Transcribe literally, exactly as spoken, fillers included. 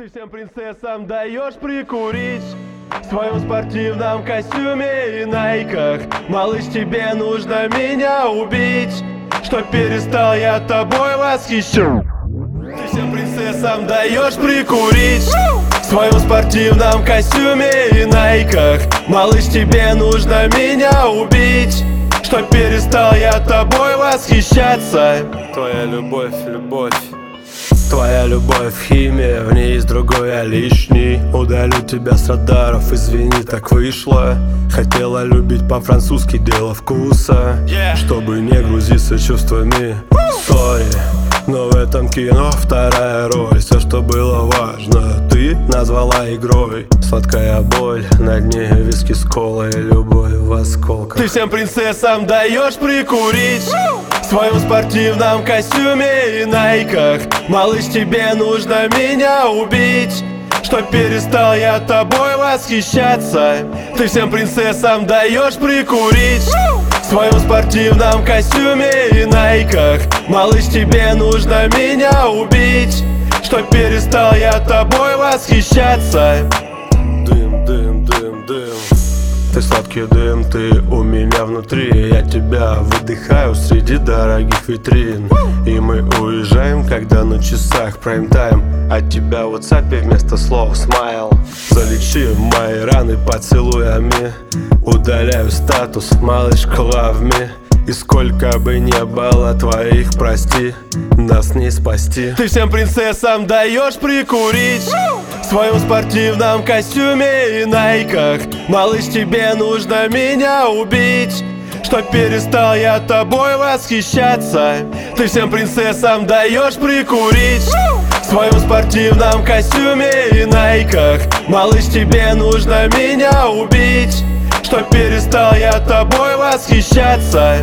Ты всем принцессам даешь прикурить в своем спортивном костюме и найках. Малыш, тебе нужно меня убить, чтоб перестал я тобой восхищен. Ты всем принцессам даешь прикурить в своем спортивном костюме и найках. Малыш, тебе нужно меня убить, чтоб перестал я тобой восхищаться. Твоя любовь, любовь, твоя любовь химия, в ней есть другой, я лишний. Удалю тебя с радаров, извини, так вышло. Хотела любить по-французски, дело вкуса, чтобы не грузиться чувствами. Сори, но в этом кино вторая роль. Все, что было важно, ты назвала игрой. Сладкая боль, на дне виски с колой, любовь в осколках. Ты всем принцессам даешь прикурить в своем спортивном костюме и найках. Малыш, тебе нужно меня убить, чтоб перестал я тобой восхищаться. Ты всем принцессам даешь прикурить в своем спортивном костюме и найках. Малыш, тебе нужно меня убить, чтоб перестал я тобой восхищаться. Дым, дым, дым, дым, ты сладкий дым, ты у меня внутри. Я тебя выдыхаю среди дорогих витрин. И мы уезжаем, когда на часах прайм-тайм. От тебя в WhatsApp вместо слов смайл. Залечи мои раны поцелуями. Удаляю статус, малышка, love me. И сколько бы ни было твоих, прости, нас не спасти. Ты всем принцессам даешь прикурить в своем спортивном костюме и найках. Малыш, тебе нужно меня убить, чтоб перестал я тобой восхищаться. Ты всем принцессам даешь прикурить в своем спортивном костюме и найках. Малыш, тебе нужно меня убить, чтоб перестал я тобой восхищаться.